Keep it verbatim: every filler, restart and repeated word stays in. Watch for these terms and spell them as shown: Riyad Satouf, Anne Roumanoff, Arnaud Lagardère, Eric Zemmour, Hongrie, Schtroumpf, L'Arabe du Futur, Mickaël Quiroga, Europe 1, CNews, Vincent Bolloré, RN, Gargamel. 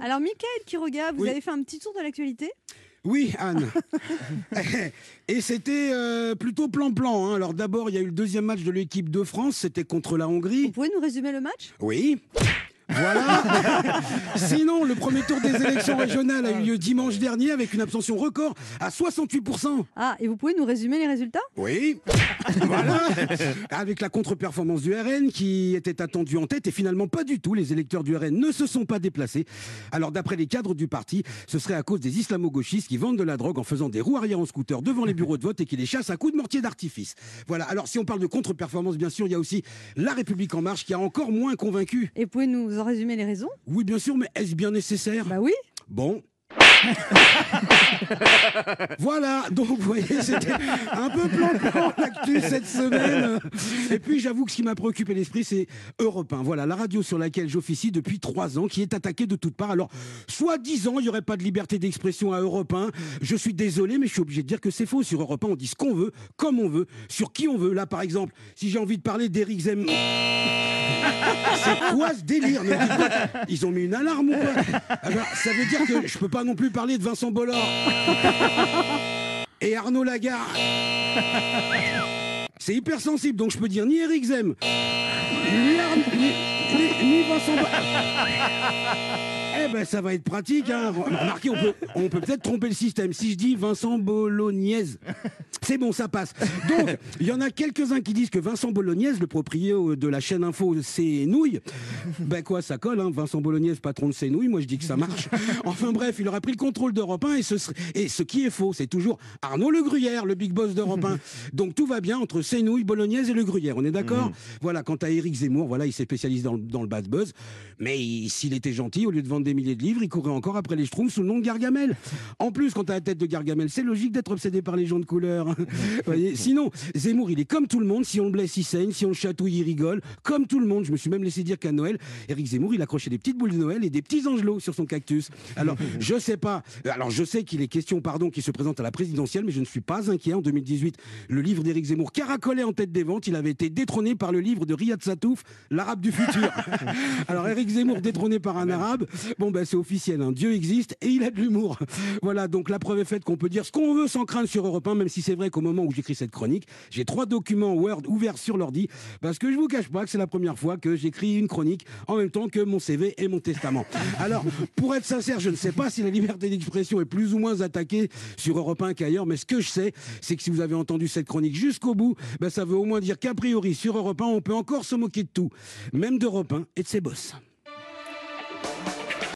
Alors, Mickaël Quiroga, vous oui. avez fait un petit tour de l'actualité ? Oui, Anne. Et c'était euh, plutôt plan-plan. Hein. Alors d'abord, il y a eu le deuxième match de l'équipe de France, c'était contre la Hongrie. Vous pouvez nous résumer le match ? Oui. Voilà. Sinon, le premier tour des élections régionales a eu lieu dimanche dernier avec une abstention record à soixante-huit pour cent. Ah, et vous pouvez nous résumer les résultats ? Oui. Voilà. Avec la contre-performance du R N qui était attendue en tête et finalement pas du tout. Les électeurs du R N ne se sont pas déplacés. Alors d'après les cadres du parti, ce serait à cause des islamo-gauchistes qui vendent de la drogue en faisant des roues arrière en scooter devant les bureaux de vote et qui les chassent à coups de mortier d'artifice. Voilà. Alors si on parle de contre-performance, bien sûr, il y a aussi La République En Marche qui a encore moins convaincu. Et pouvez nous vous en résumez les raisons ? Oui, bien sûr, mais est-ce bien nécessaire ? Bah oui. Bon. Voilà, donc vous voyez, c'était un peu plan-plan l'actu cette semaine. Et puis j'avoue que ce qui m'a préoccupé l'esprit, c'est Europe un. Voilà, la radio sur laquelle j'officie depuis trois ans, qui est attaquée de toutes parts. Alors, soi-disant, il n'y aurait pas de liberté d'expression à Europe un. Je suis désolé, mais je suis obligé de dire que c'est faux. Sur Europe un, on dit ce qu'on veut, comme on veut, sur qui on veut. Là, par exemple, si j'ai envie de parler d'Eric Zemmour... C'est quoi ce délire ? Ils ont mis une alarme ou quoi ? Alors, ça veut dire que je peux pas non plus parler de Vincent Bolloré et Arnaud Lagardère. C'est hyper sensible, donc je peux dire ni Eric Zem, ni, Arnaud, ni, ni, ni Vincent Bolloré. Eh ben ça va être pratique, hein. Remarquez, on peut, on peut peut-être tromper le système. Si je dis Vincent Bolognaise, c'est bon, ça passe. Donc, il y en a quelques-uns qui disent que Vincent Bolognaise, le propriétaire de la chaîne info CNews, ben quoi, ça colle, hein. Vincent Bolognaise, patron de CNews, moi je dis que ça marche. Enfin bref, il aura pris le contrôle d'Europe un et ce, et ce qui est faux, c'est toujours Arnaud Le Gruyère, le big boss d'Europe un. Donc tout va bien entre CNews, Bolognaise et Le Gruyère, on est d'accord ? Mmh. Voilà, quant à Éric Zemmour, voilà, il s'est spécialisé dans, dans le bad buzz, mais s'il était gentil, au lieu de vendre des milliers de livres, il courait encore après les Schtroumpfs sous le nom de Gargamel. En plus, quand t'as la tête de Gargamel, c'est logique d'être obsédé par les gens de couleur. Voyez. Sinon, Zemmour, il est comme tout le monde. Si on le blesse, il saigne. Si on le chatouille, il rigole. Comme tout le monde. Je me suis même laissé dire qu'à Noël, Éric Zemmour, il accrochait des petites boules de Noël et des petits angelots sur son cactus. Alors, je sais pas. Alors, je sais qu'il est question, pardon, qu'il se présente à la présidentielle, mais je ne suis pas inquiet. En deux mille dix-huit, le livre d'Éric Zemmour caracolait en tête des ventes. Il avait été détrôné par le livre de Riyad Satouf, L'Arabe du Futur. Alors, Éric Zemmour détrôné par un arabe. Bon ben c'est officiel, hein. Dieu existe et il a de l'humour. Voilà, donc la preuve est faite qu'on peut dire ce qu'on veut sans crainte sur Europe un, même si c'est vrai qu'au moment où j'écris cette chronique, j'ai trois documents Word ouverts sur l'ordi, parce que je vous cache pas que c'est la première fois que j'écris une chronique en même temps que mon C V et mon testament. Alors, pour être sincère, je ne sais pas si la liberté d'expression est plus ou moins attaquée sur Europe un qu'ailleurs, mais ce que je sais, c'est que si vous avez entendu cette chronique jusqu'au bout, ben ça veut au moins dire qu'a priori sur Europe un, on peut encore se moquer de tout, même d'Europe un et de ses boss.